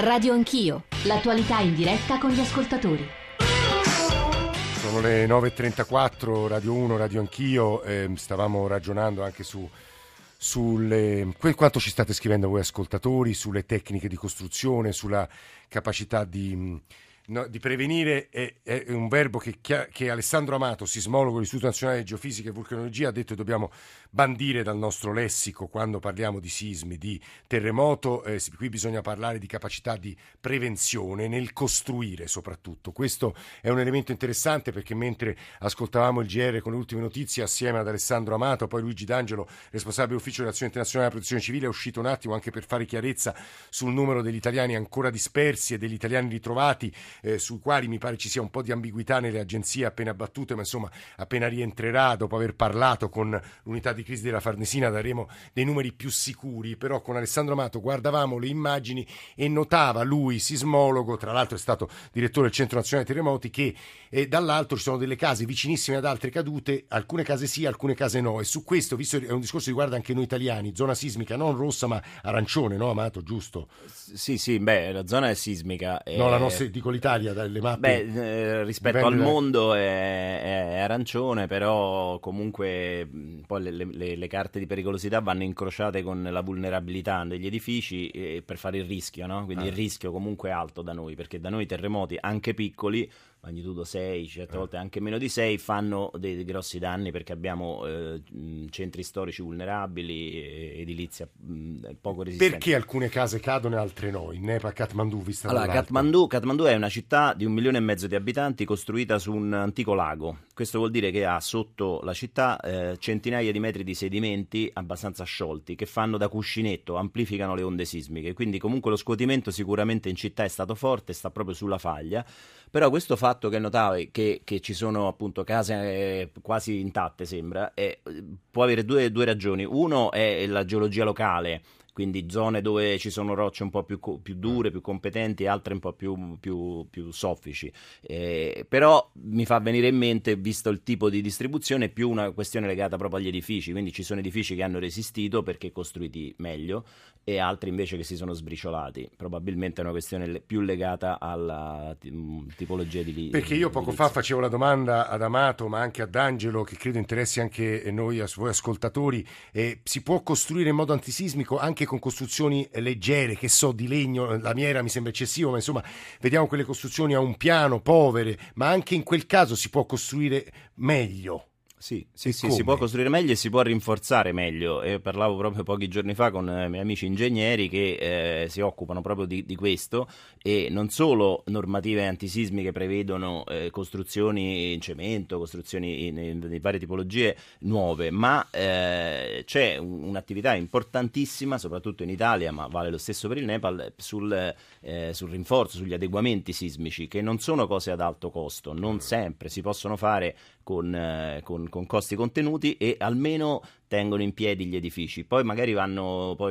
Radio Anch'io, l'attualità in diretta con gli ascoltatori. Sono le 9.34, Radio 1, Radio Anch'io, stavamo ragionando anche sulle quanto ci state scrivendo voi ascoltatori, sulle tecniche di costruzione, sulla capacità di prevenire. È un verbo che Alessandro Amato, sismologo dell'Istituto Nazionale di Geofisica e Vulcanologia, ha detto che dobbiamo bandire dal nostro lessico quando parliamo di sismi, di terremoto. Qui bisogna parlare di capacità di prevenzione nel costruire soprattutto. Questo è un elemento interessante, perché mentre ascoltavamo il GR con le ultime notizie assieme ad Alessandro Amato, poi Luigi D'Angelo, responsabile dell'Ufficio Relazioni Internazionali della Protezione Civile, è uscito un attimo anche per fare chiarezza sul numero degli italiani ancora dispersi e degli italiani ritrovati, sui quali mi pare ci sia un po' di ambiguità nelle agenzie appena battute, ma insomma appena rientrerà, dopo aver parlato con l'unità di crisi della Farnesina, daremo dei numeri più sicuri. Però con Alessandro Amato guardavamo le immagini e notava lui, sismologo, tra l'altro è stato direttore del Centro Nazionale Terremoti, che dall'alto ci sono delle case vicinissime ad altre cadute, alcune case sì, alcune case no, e su questo, visto è un discorso che riguarda anche noi italiani, zona sismica non rossa ma arancione, no Amato, giusto? Sì, beh, la zona è sismica, no, la nostra, dico l'Italia dalle mappe. Rispetto al mondo è arancione, però comunque poi le carte di pericolosità vanno incrociate con la vulnerabilità degli edifici per fare il rischio, no? Quindi il rischio comunque è alto da noi, perché da noi terremoti anche piccoli, magnitudo 6, certe volte anche meno di 6, fanno dei grossi danni, perché abbiamo centri storici vulnerabili, edilizia poco resistente. Perché alcune case cadono e altre no? In Nepal, Kathmandu, vista dall'alto. Allora, Kathmandu è una città di 1,5 milioni di abitanti costruita su un antico lago. Questo vuol dire che ha sotto la città centinaia di metri di sedimenti abbastanza sciolti, che fanno da cuscinetto, amplificano le onde sismiche. Quindi comunque lo scuotimento sicuramente in città è stato forte, sta proprio sulla faglia, però questo fatto che notavi che ci sono appunto case quasi intatte, sembra, può avere due ragioni. Uno è la geologia locale, quindi zone dove ci sono rocce un po' più dure, più competenti, altre un po' più soffici. Però mi fa venire in mente, visto il tipo di distribuzione, più una questione legata proprio agli edifici. Quindi ci sono edifici che hanno resistito perché costruiti meglio e altri invece che si sono sbriciolati. Probabilmente è una questione più legata alla tipologia di... Perché io poco fa facevo la domanda ad Amato, ma anche ad D'Angelo, che credo interessi anche noi, voi ascoltatori. Si può costruire in modo antisismico anche con costruzioni leggere, che so, di legno? La mia era mi sembra eccessivo, ma insomma vediamo quelle costruzioni a un piano, povere, ma anche in quel caso si può costruire meglio. Sì, si può costruire meglio e si può rinforzare meglio. Io parlavo proprio pochi giorni fa con i miei amici ingegneri che si occupano proprio di questo, e non solo normative antisismiche prevedono costruzioni in cemento, costruzioni di varie tipologie nuove, ma c'è un'attività importantissima, soprattutto in Italia, ma vale lo stesso per il Nepal, sul rinforzo, sugli adeguamenti sismici, che non sono cose ad alto costo, non sempre si possono fare con costi contenuti, e almeno tengono in piedi gli edifici. Poi magari dopo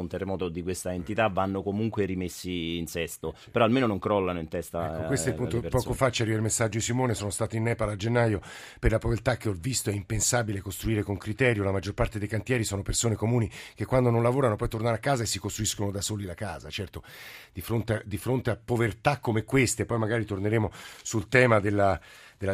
un terremoto di questa entità vanno comunque rimessi in sesto, però almeno non crollano in testa. Ecco, questo è il punto. Poco fa c'era il messaggio di Simone: sono stato in Nepal a gennaio, per la povertà che ho visto è impensabile costruire con criterio, la maggior parte dei cantieri sono persone comuni che quando non lavorano poi tornano a casa e si costruiscono da soli la casa. Certo, di fronte a povertà come queste, poi magari torneremo sul tema della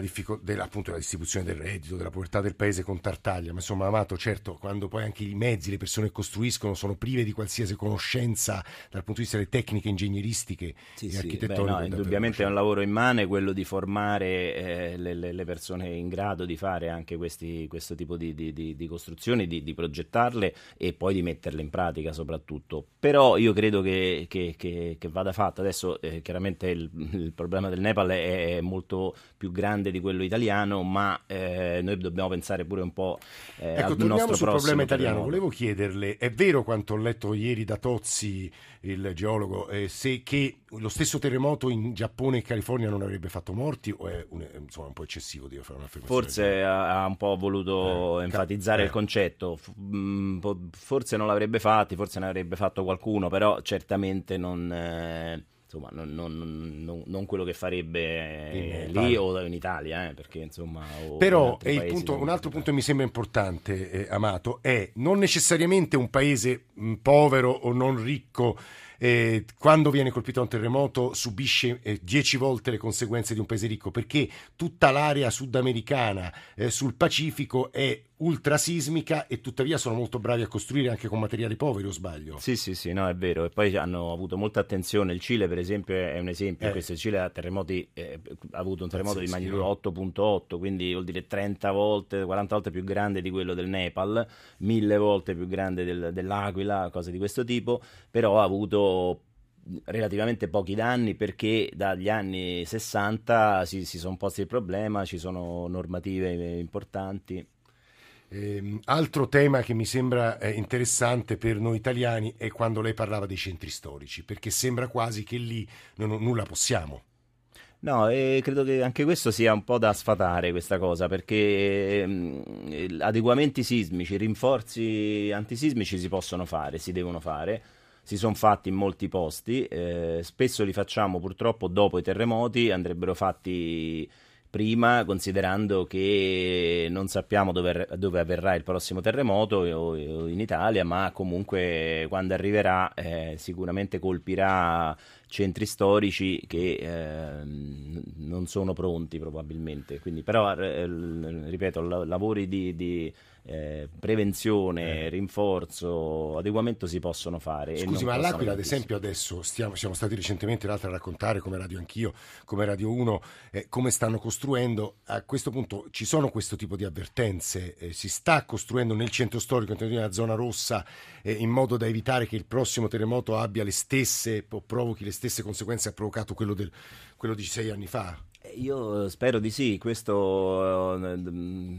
difficoltà, appunto, della distribuzione del reddito, della povertà del paese con Tartaglia, ma insomma, Amato, certo, quando poi anche i mezzi, le persone che costruiscono sono prive di qualsiasi conoscenza dal punto di vista delle tecniche ingegneristiche e architettoniche. Beh, no, indubbiamente è un lavoro immane quello di formare le persone in grado di fare anche questo tipo di costruzioni, di progettarle e poi di metterle in pratica soprattutto. Però io credo che vada fatto. Adesso chiaramente il problema del Nepal è molto più grande di quello italiano, ma noi dobbiamo pensare pure un po' al nostro problema italiano. Volevo chiederle, è vero quanto ho letto ieri da Tozzi, il geologo, che lo stesso terremoto in Giappone e California non avrebbe fatto morti, o è un po' eccessivo di fare un'affermazione? Forse ha un po' voluto enfatizzare il concetto, forse non l'avrebbe fatti, forse ne avrebbe fatto qualcuno, però certamente non quello che farebbe lì o in Italia, perché insomma. Però è il punto, un altro punto che mi sembra importante, Amato, è non necessariamente un paese povero o non ricco Quando viene colpito da un terremoto subisce 10 volte le conseguenze di un paese ricco, perché tutta l'area sudamericana sul Pacifico è ultrasismica e tuttavia sono molto bravi a costruire anche con materiali poveri, o sbaglio? Sì, no, è vero, e poi hanno avuto molta attenzione. Il Cile per esempio è un esempio, questo Cile ha terremoti, ha avuto un terremoto di magnitudo 8.8, quindi vuol dire 30 volte, 40 volte più grande di quello del Nepal, 1000 volte più grande dell'Aquila, cose di questo tipo, però ha avuto relativamente pochi danni perché dagli anni 60 si sono posti il problema, ci sono normative importanti. Altro tema che mi sembra interessante per noi italiani è quando lei parlava dei centri storici, perché sembra quasi che lì nulla possiamo. No, e credo che anche questo sia un po' da sfatare, questa cosa, perché adeguamenti sismici, rinforzi antisismici si possono fare, si devono fare, si sono fatti in molti posti, spesso li facciamo purtroppo dopo i terremoti, andrebbero fatti prima, considerando che non sappiamo dove avverrà il prossimo terremoto, o in Italia, ma comunque quando arriverà sicuramente colpirà centri storici che non sono pronti probabilmente. Quindi, però ripeto, lavori di prevenzione, rinforzo, adeguamento si possono fare. Scusi, ma all'Aquila ad esempio adesso siamo stati recentemente l'altra a raccontare, come Radio Anch'io, come Radio 1, come stanno costruendo. A questo punto ci sono questo tipo di avvertenze, si sta costruendo nel centro storico, nella zona rossa, in modo da evitare che il prossimo terremoto abbia le stesse, o provochi le stesse conseguenze ha provocato quello di 6 anni fa? Io spero di sì, questo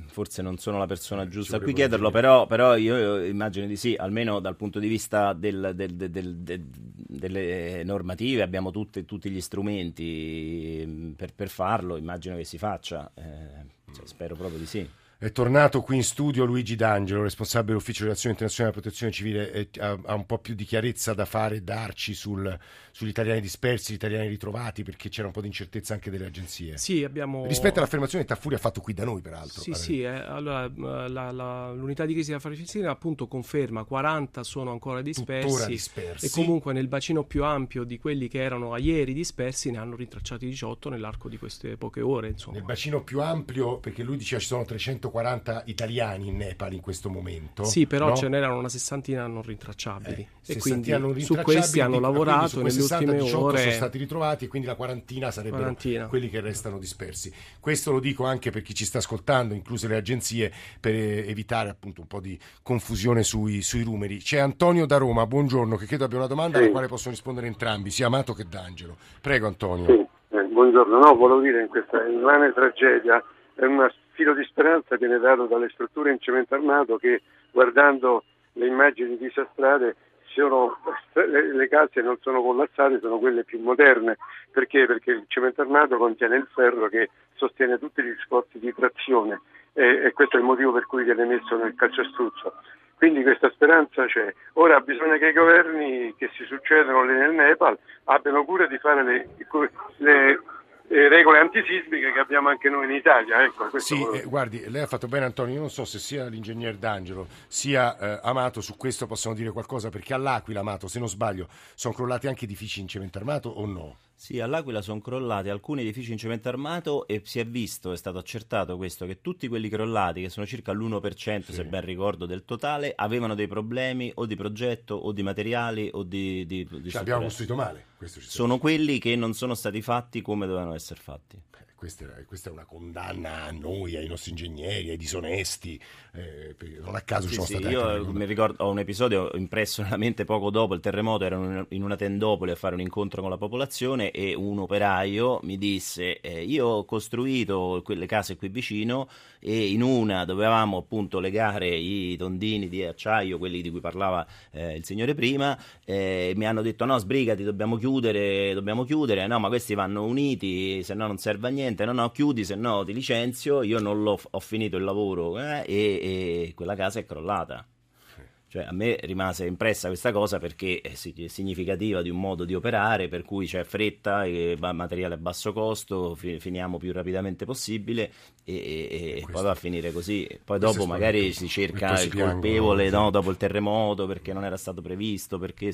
forse non sono la persona giusta a cui chiederlo, però io immagino di sì, almeno dal punto di vista delle normative abbiamo tutti gli strumenti per farlo, immagino che si faccia, spero proprio di sì. È tornato qui in studio Luigi D'Angelo, responsabile dell'Ufficio Relazioni Internazionali della Protezione Civile, ha un po' più di chiarezza da fare, darci sugli italiani dispersi, gli italiani ritrovati, perché c'era un po' di incertezza anche delle agenzie. Sì, abbiamo... Rispetto all'affermazione che Tafuri ha fatto qui da noi, peraltro. Allora, l'unità di crisi della Farnesina appunto conferma 40 sono ancora dispersi e comunque nel bacino più ampio di quelli che erano a ieri dispersi ne hanno ritracciati 18 nell'arco di queste poche ore. Insomma. Nel bacino più ampio, perché lui diceva ci sono 340 italiani in Nepal in questo momento. Sì, però no? Ce n'erano una sessantina non rintracciabili. E quindi su questi hanno lavorato nelle ultime ore. Sono stati ritrovati e quindi la quarantina sarebbero quelli che restano dispersi. Questo lo dico anche per chi ci sta ascoltando, incluse le agenzie, per evitare appunto un po' di confusione sui numeri. C'è Antonio da Roma, buongiorno, che credo abbia una domanda alla quale possono rispondere entrambi, sia Amato che D'Angelo. Prego Antonio. Sì. Buongiorno, volevo dire in questa immane tragedia è una filo di speranza viene dato dalle strutture in cemento armato che, guardando le immagini disastrate, le case non sono collassate, sono quelle più moderne. Perché? Perché il cemento armato contiene il ferro che sostiene tutti gli sforzi di trazione e questo è il motivo per cui viene messo nel calcestruzzo. Quindi questa speranza c'è. Ora bisogna che i governi che si succedono nel Nepal abbiano cura di fare le regole antisismiche che abbiamo anche noi in Italia. Guardi, lei ha fatto bene Antonio, io non so se sia l'ingegner D'Angelo sia Amato su questo possono dire qualcosa, perché all'Aquila, Amato, se non sbaglio, sono crollati anche edifici in cemento armato o no? Sì, all'Aquila sono crollati alcuni edifici in cemento armato e si è visto, è stato accertato questo, che tutti quelli crollati, che sono circa l'1% se ben ricordo del totale, avevano dei problemi o di progetto o di materiali o di abbiamo costruito male. Sono quelli che non sono stati fatti come dovevano essere fatti. Questa è una condanna a noi, ai nostri ingegneri, ai disonesti, non a caso ci sono state. Io mi ricordo, ho un episodio impresso nella mente poco dopo il terremoto, ero in una tendopoli a fare un incontro con la popolazione e un operaio mi disse io ho costruito quelle case qui vicino e in una dovevamo appunto legare i tondini di acciaio, quelli di cui parlava il signore prima, mi hanno detto no, sbrigati, dobbiamo chiudere, no ma questi vanno uniti, se no non serve a niente. No, chiudi, se no ti licenzio. Io non ho finito il lavoro e quella casa è crollata. Cioè, a me rimase impressa questa cosa perché è significativa di un modo di operare per cui c'è fretta, materiale a basso costo, finiamo più rapidamente possibile e poi va a finire così. Poi dopo magari si cerca il colpevole dopo il terremoto perché non era stato previsto, perché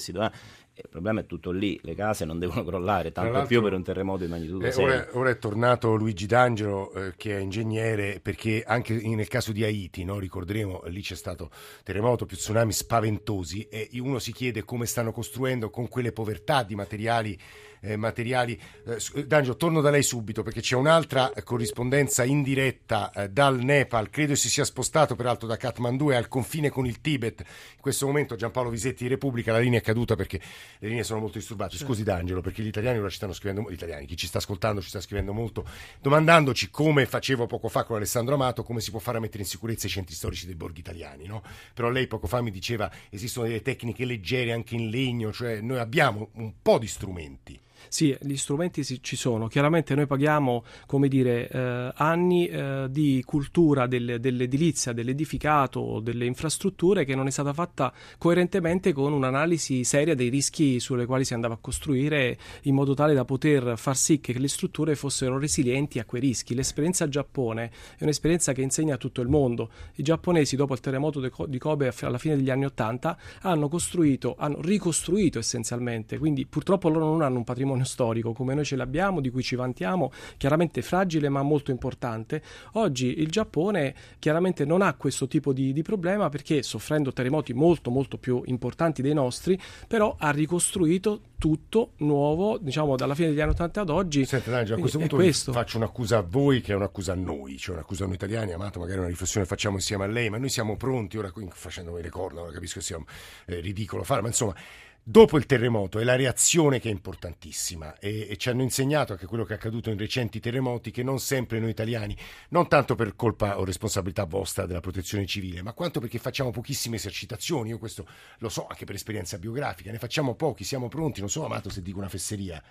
Il problema è tutto lì, le case non devono crollare, tanto più per un terremoto di magnitudo 6. Ora è tornato Luigi D'Angelo, che è ingegnere, perché anche nel caso di Haiti, no, ricorderemo, lì c'è stato terremoto, più tsunami spaventosi, e uno si chiede come stanno costruendo con quelle povertà di materiali. D'Angelo, torno da lei subito perché c'è un'altra corrispondenza indiretta dal Nepal, credo si sia spostato peraltro da Kathmandu e al confine con il Tibet. In questo momento Giampaolo Visetti di Repubblica, la linea è caduta perché le linee sono molto disturbate, scusi D'Angelo, perché gli italiani ora ci stanno scrivendo, gli italiani, chi ci sta ascoltando ci sta scrivendo molto, domandandoci, come facevo poco fa con Alessandro Amato, come si può fare a mettere in sicurezza i centri storici dei borghi italiani, no? Però lei poco fa mi diceva esistono delle tecniche leggere anche in legno, cioè noi abbiamo un po' di strumenti. Sì, gli strumenti ci sono. Chiaramente noi paghiamo, come dire, anni di cultura dell'edilizia, dell'edificato, delle infrastrutture che non è stata fatta coerentemente con un'analisi seria dei rischi sulle quali si andava a costruire, in modo tale da poter far sì che le strutture fossero resilienti a quei rischi. L'esperienza Giappone è un'esperienza che insegna a tutto il mondo. I giapponesi, dopo il terremoto di Kobe alla fine degli anni '80, hanno ricostruito essenzialmente. Quindi purtroppo loro non hanno un patrimonio storico come noi ce l'abbiamo, di cui ci vantiamo, chiaramente fragile ma molto importante. Oggi il Giappone chiaramente non ha questo tipo di problema, perché soffrendo terremoti molto molto più importanti dei nostri, però ha ricostruito tutto nuovo, diciamo, dalla fine degli anni 80 ad oggi. Senta, D'Angelo, a questo punto faccio un'accusa a voi che è un'accusa a noi, cioè un'accusa a noi italiani. Amato, magari una riflessione facciamo insieme a lei, ma noi siamo pronti, ora facendomi le corna, ora capisco che sia ridicolo fare, ma insomma, dopo il terremoto è la reazione che è importantissima, e ci hanno insegnato anche quello che è accaduto in recenti terremoti, che non sempre noi italiani, non tanto per colpa o responsabilità vostra della protezione civile, ma quanto perché facciamo pochissime esercitazioni. Io questo lo so anche per esperienza biografica, ne facciamo pochi, siamo pronti, non so Amato se dico una fesseria.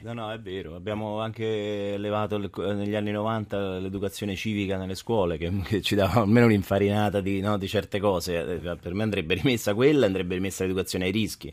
No, è vero, abbiamo anche elevato negli anni 90 l'educazione civica nelle scuole, che ci dava almeno un'infarinata di certe cose. Per me andrebbe rimessa quella, andrebbe rimessa l'educazione ai rischi.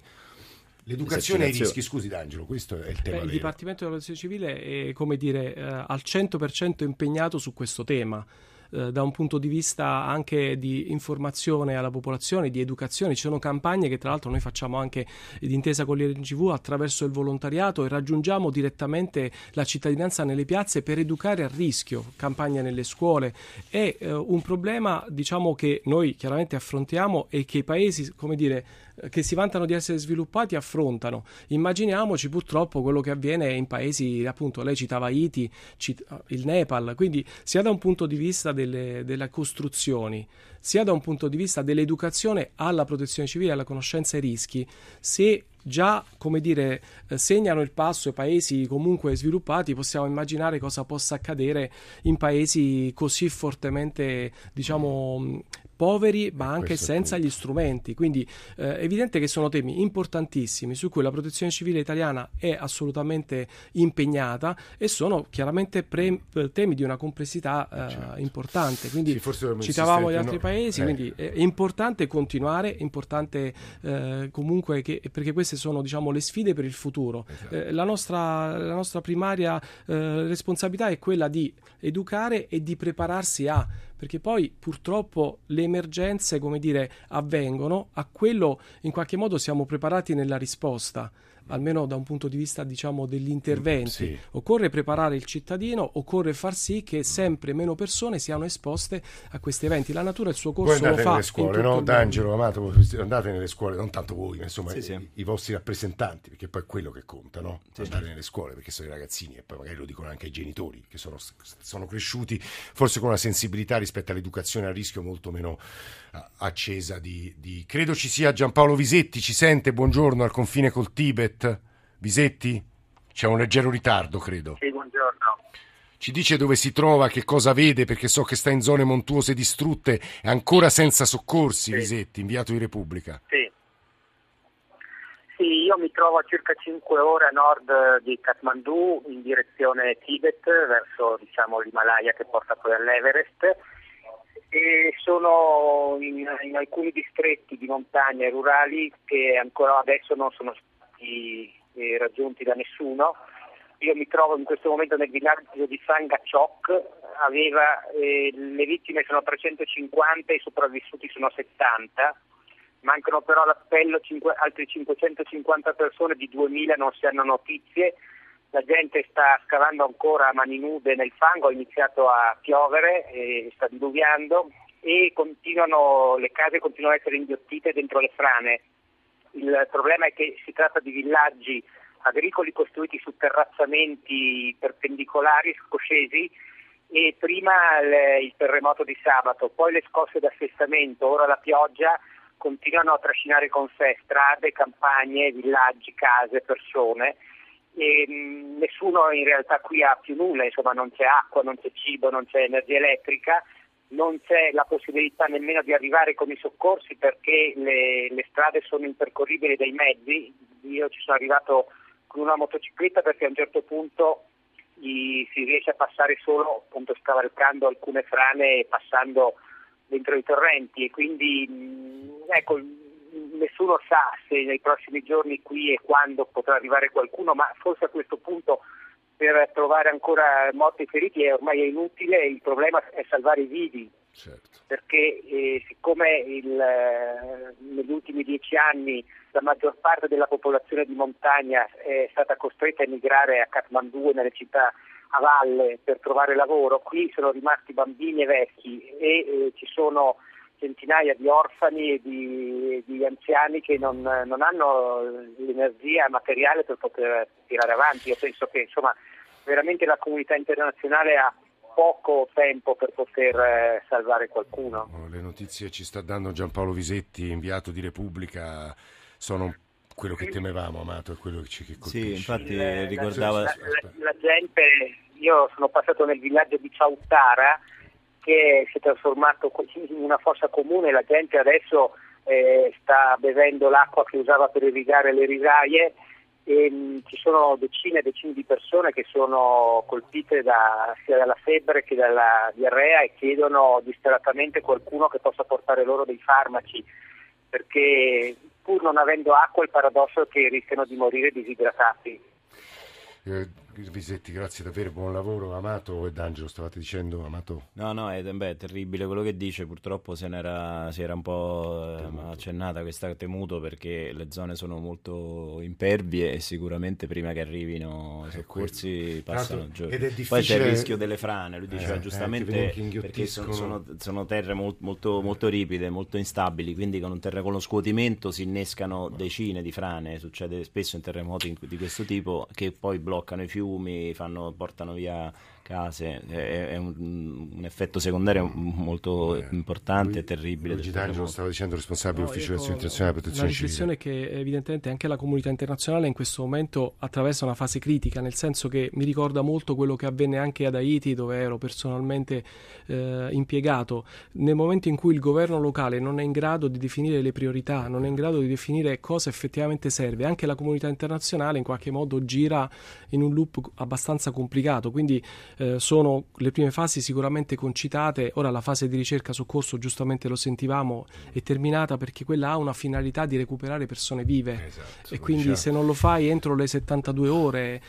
L'educazione ai rischi, scusi D'Angelo, questo è il tema. Il Dipartimento della Protezione Civile è, come dire, al 100% impegnato su questo tema, da un punto di vista anche di informazione alla popolazione, di educazione. Ci sono campagne che tra l'altro noi facciamo anche d'intesa con l'INGV attraverso il volontariato, e raggiungiamo direttamente la cittadinanza nelle piazze per educare al rischio, campagne nelle scuole. È un problema, diciamo, che noi chiaramente affrontiamo e che i paesi, come dire, che si vantano di essere sviluppati affrontano. Immaginiamoci purtroppo quello che avviene in paesi, appunto lei citava Haiti, il Nepal, quindi sia da un punto di vista delle costruzioni, sia da un punto di vista dell'educazione alla protezione civile, alla conoscenza ai rischi, se già, come dire, segnano il passo i paesi comunque sviluppati, possiamo immaginare cosa possa accadere in paesi così fortemente, diciamo, poveri, ma anche senza gli strumenti. Quindi è evidente che sono temi importantissimi su cui la protezione civile italiana è assolutamente impegnata, e sono chiaramente temi di una complessità importante. Quindi sì, citavamo gli altri paesi, quindi è importante continuare, è importante comunque perché queste sono, diciamo, le sfide per il futuro. Esatto. La nostra primaria responsabilità è quella di educare e di prepararsi a, perché poi purtroppo le emergenze, come dire, avvengono, a quello in qualche modo siamo preparati nella risposta, almeno da un punto di vista, diciamo, degli interventi. Sì. Occorre preparare il cittadino, occorre far sì che sempre meno persone siano esposte a questi eventi. La natura il suo corso lo fa. Voi andate nelle scuole, no? D'Angelo, Amato, andate nelle scuole, non tanto voi, ma insomma sì. I vostri rappresentanti, perché poi è quello che conta, no? Sì. Andare nelle scuole, perché sono i ragazzini, e poi magari lo dicono anche ai genitori, che sono cresciuti forse con una sensibilità rispetto all'educazione al rischio molto meno accesa di... Credo ci sia Giampaolo Visetti, ci sente? Buongiorno, al confine col Tibet. Visetti, c'è un leggero ritardo, credo. Sì, buongiorno. Ci dice dove si trova, che cosa vede, perché so che sta in zone montuose distrutte, ancora senza soccorsi. Sì. Visetti, inviato di Repubblica. Sì, io mi trovo a circa 5 ore a nord di Kathmandu, in direzione Tibet, verso, diciamo, l'Himalaya che porta poi all'Everest, e sono in alcuni distretti di montagne rurali che ancora adesso non sono raggiunti da nessuno. Io mi trovo in questo momento nel villaggio di Sangachok, le vittime sono 350 e i sopravvissuti sono 70. Mancano però all'appello altre 550 persone, di 2000 non si hanno notizie. La gente sta scavando ancora a mani nude nel fango, ha iniziato a piovere e sta diluviando e le case continuano a essere inghiottite dentro le frane. Il problema è che si tratta di villaggi agricoli costruiti su terrazzamenti perpendicolari, scoscesi, e prima il terremoto di sabato, poi le scosse d'assestamento, ora la pioggia, continuano a trascinare con sé strade, campagne, villaggi, case, persone, e nessuno in realtà qui ha più nulla, insomma non c'è acqua, non c'è cibo, non c'è energia elettrica, non c'è la possibilità nemmeno di arrivare con i soccorsi perché le strade sono impercorribili dai mezzi. Io ci sono arrivato con una motocicletta perché a un certo punto si riesce a passare solo appunto scavalcando alcune frane e passando dentro i torrenti, e quindi ecco, nessuno sa se nei prossimi giorni qui e quando potrà arrivare qualcuno, ma forse a questo punto per trovare ancora morti e feriti ormai è inutile, il problema è salvare i vivi. Certo. Perché siccome negli ultimi 10 anni la maggior parte della popolazione di montagna è stata costretta a emigrare a Kathmandu e nelle città a valle per trovare lavoro, qui sono rimasti bambini e vecchi e ci sono centinaia di orfani e di anziani che non hanno l'energia materiale per poter tirare avanti. Io penso che insomma veramente la comunità internazionale ha poco tempo per poter salvare qualcuno. Le notizie ci sta dando Giampaolo Visetti, inviato di Repubblica, sono quello che temevamo, Amato, è quello che ci colpisce. Sì, infatti ricordava... La gente, io sono passato nel villaggio di Chautara che si è trasformato in una fossa comune, la gente adesso sta bevendo l'acqua che usava per irrigare le risaie. Ci sono decine e decine di persone che sono colpite sia dalla febbre che dalla diarrea e chiedono disperatamente qualcuno che possa portare loro dei farmaci, perché pur non avendo acqua il paradosso è che rischiano di morire disidratati. Visetti, grazie davvero, buon lavoro. Amato e D'Angelo, stavate dicendo, Amato? No, è terribile quello che dice, purtroppo si era un po' temuto. Accennata questa, temuto, perché le zone sono molto impervie e sicuramente prima che arrivino i soccorsi passano giorni. Ed è difficile... Poi c'è il rischio delle frane, lui diceva giustamente, perché sono terre molto, molto ripide, molto instabili, quindi con lo scuotimento si innescano decine di frane, succede spesso in terremoti di questo tipo, che poi bloccano i fiumi, portano via case, è un effetto secondario molto importante e terribile. Luigi D'Angelo stava dicendo, responsabile dell'Ufficio dell'Azione Internazionale della Protezione Civile. Una riflessione che evidentemente anche la comunità internazionale in questo momento attraversa una fase critica, nel senso che mi ricorda molto quello che avvenne anche ad Haiti, dove ero personalmente impiegato. Nel momento in cui il governo locale non è in grado di definire le priorità, non è in grado di definire cosa effettivamente serve, anche la comunità internazionale in qualche modo gira in un loop abbastanza complicato, quindi sono le prime fasi sicuramente concitate. Ora la fase di ricerca soccorso, giustamente lo sentivamo, è terminata perché quella ha una finalità di recuperare persone vive, esatto, e quindi se non lo fai entro le 72 ore,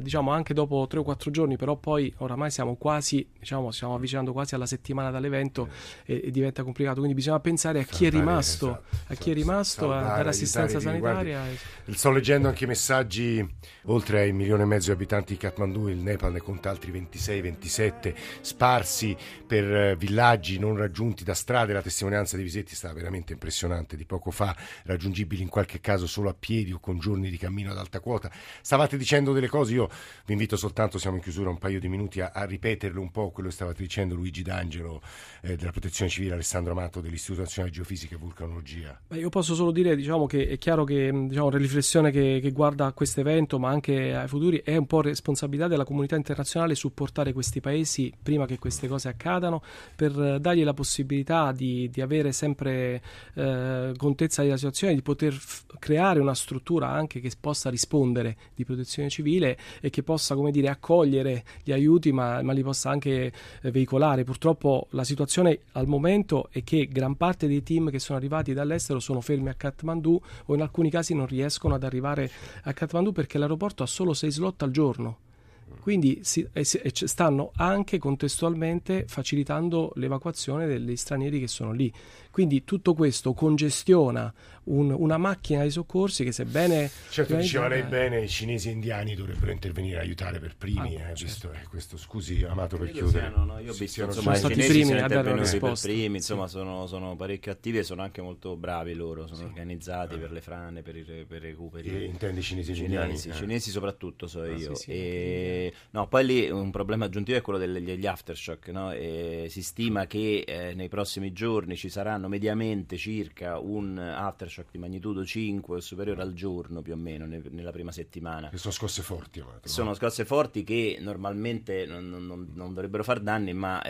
diciamo anche dopo 3 o 4 giorni, però poi oramai siamo quasi, stiamo avvicinando quasi alla settimana dall'evento, e diventa complicato, quindi bisogna pensare a chi è rimasto, a chi è rimasto, a dare assistenza sanitaria. Guardi, sto leggendo anche i messaggi. Oltre ai 1,5 milioni di abitanti di Kathmandu, il Nepal ne conta altri 26-27 sparsi per villaggi non raggiunti da strade. La testimonianza di Visetti è stata veramente impressionante, di poco fa, raggiungibili in qualche caso solo a piedi o con giorni di cammino ad alta quota. Stavate dicendo delle cose, io vi invito soltanto, siamo in chiusura, un paio di minuti a ripeterle un po' quello che stavate dicendo, Luigi D'Angelo della Protezione Civile, Alessandro Amato dell'Istituto Nazionale di Geofisica e Vulcanologia. Beh, io posso solo dire che è chiaro che una riflessione che guarda a questo evento ma anche ai futuri è un po' responsabilità della comunità internazionale supportare questi paesi prima che queste cose accadano, per dargli la possibilità di avere sempre contezza della situazione, di poter creare una struttura anche che possa rispondere di protezione civile e che possa, accogliere gli aiuti ma li possa anche veicolare. Purtroppo la situazione al momento è che gran parte dei team che sono arrivati dall'estero sono fermi a Kathmandu o in alcuni casi non riescono ad arrivare a Kathmandu perché l'aeroporto ha solo 6 slot al giorno Quindi stanno anche contestualmente facilitando l'evacuazione degli stranieri che sono lì. Quindi tutto questo congestiona una macchina di soccorsi che, sebbene... Certo, diceva lei bene, i cinesi e indiani dovrebbero intervenire a aiutare per primi. Questo, scusi, Amato, per chiudere. Io ho visto, insomma, sono stati i primi, abbiano risposto. Insomma, sono parecchio attivi e sono anche molto bravi loro, sono organizzati per le frane, per i recuperi. Intendi cinesi e indiani? Cinesi soprattutto, io. No, poi lì un problema aggiuntivo è quello degli aftershock, no? Si stima che nei prossimi giorni ci saranno mediamente circa un aftershock di magnitudo 5 o superiore al giorno, più o meno, nella prima settimana. Che sono scosse forti. Sono scosse forti che normalmente non dovrebbero far danni, ma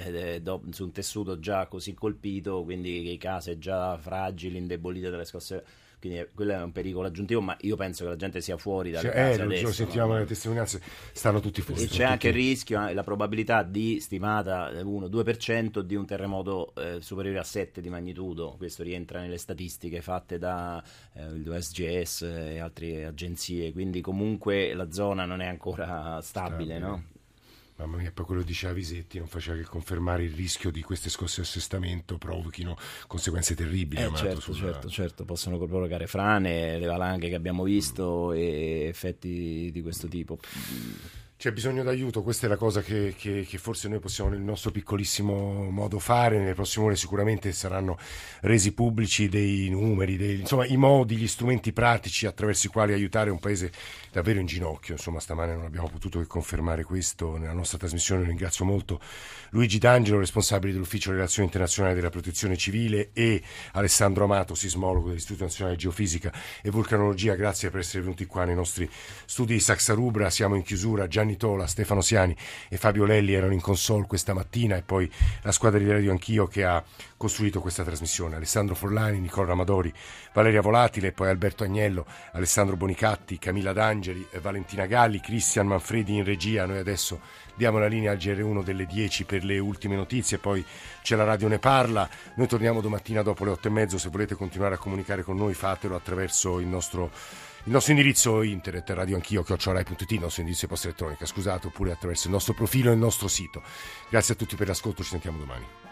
su un tessuto già così colpito, quindi che case già fragili, indebolite dalle scosse. Quindi quello è un pericolo aggiuntivo, ma io penso che la gente sia fuori dalle case adesso. Lo sentiamo le testimonianze, stanno tutti fuori. E c'è anche il rischio, la probabilità di stimata 1-2% di un terremoto superiore a 7 di magnitudo. Questo rientra nelle statistiche fatte da USGS e altre agenzie, quindi comunque la zona non è ancora stabile. No? Mamma mia, poi quello diceva Visetti non faceva che confermare il rischio di queste scosse di assestamento provochino conseguenze terribili. Certo, possono provocare frane, le valanghe che abbiamo visto e effetti di questo tipo. C'è bisogno d'aiuto, questa è la cosa che forse noi possiamo nel nostro piccolissimo modo fare. Nelle prossime ore sicuramente saranno resi pubblici dei numeri, insomma i modi, gli strumenti pratici attraverso i quali aiutare un paese davvero in ginocchio. Insomma, stamane non abbiamo potuto che confermare questo nella nostra trasmissione. Ringrazio molto Luigi D'Angelo, responsabile dell'Ufficio Relazioni Internazionali della Protezione Civile, e Alessandro Amato, sismologo dell'Istituto Nazionale di Geofisica e Vulcanologia. Grazie per essere venuti qua nei nostri studi di Saxarubra. Siamo in chiusura. Tola, Stefano Siani e Fabio Lelli erano in console questa mattina, e poi la squadra di Radio Anch'io che ha costruito questa trasmissione: Alessandro Forlani, Nicola Ramadori, Valeria Volatile, e poi Alberto Agnello, Alessandro Bonicatti, Camilla D'Angeli, Valentina Galli, Cristian Manfredi in regia. Noi adesso diamo la linea al GR1 delle 10 per le ultime notizie, poi c'è la radio Ne Parla. Noi torniamo domattina dopo le 8:30. Se volete continuare a comunicare con noi, fatelo attraverso il nostro indirizzo internet, radioanchio@rai.it, il nostro indirizzo di posta elettronica, oppure attraverso il nostro profilo e il nostro sito. Grazie a tutti per l'ascolto, ci sentiamo domani.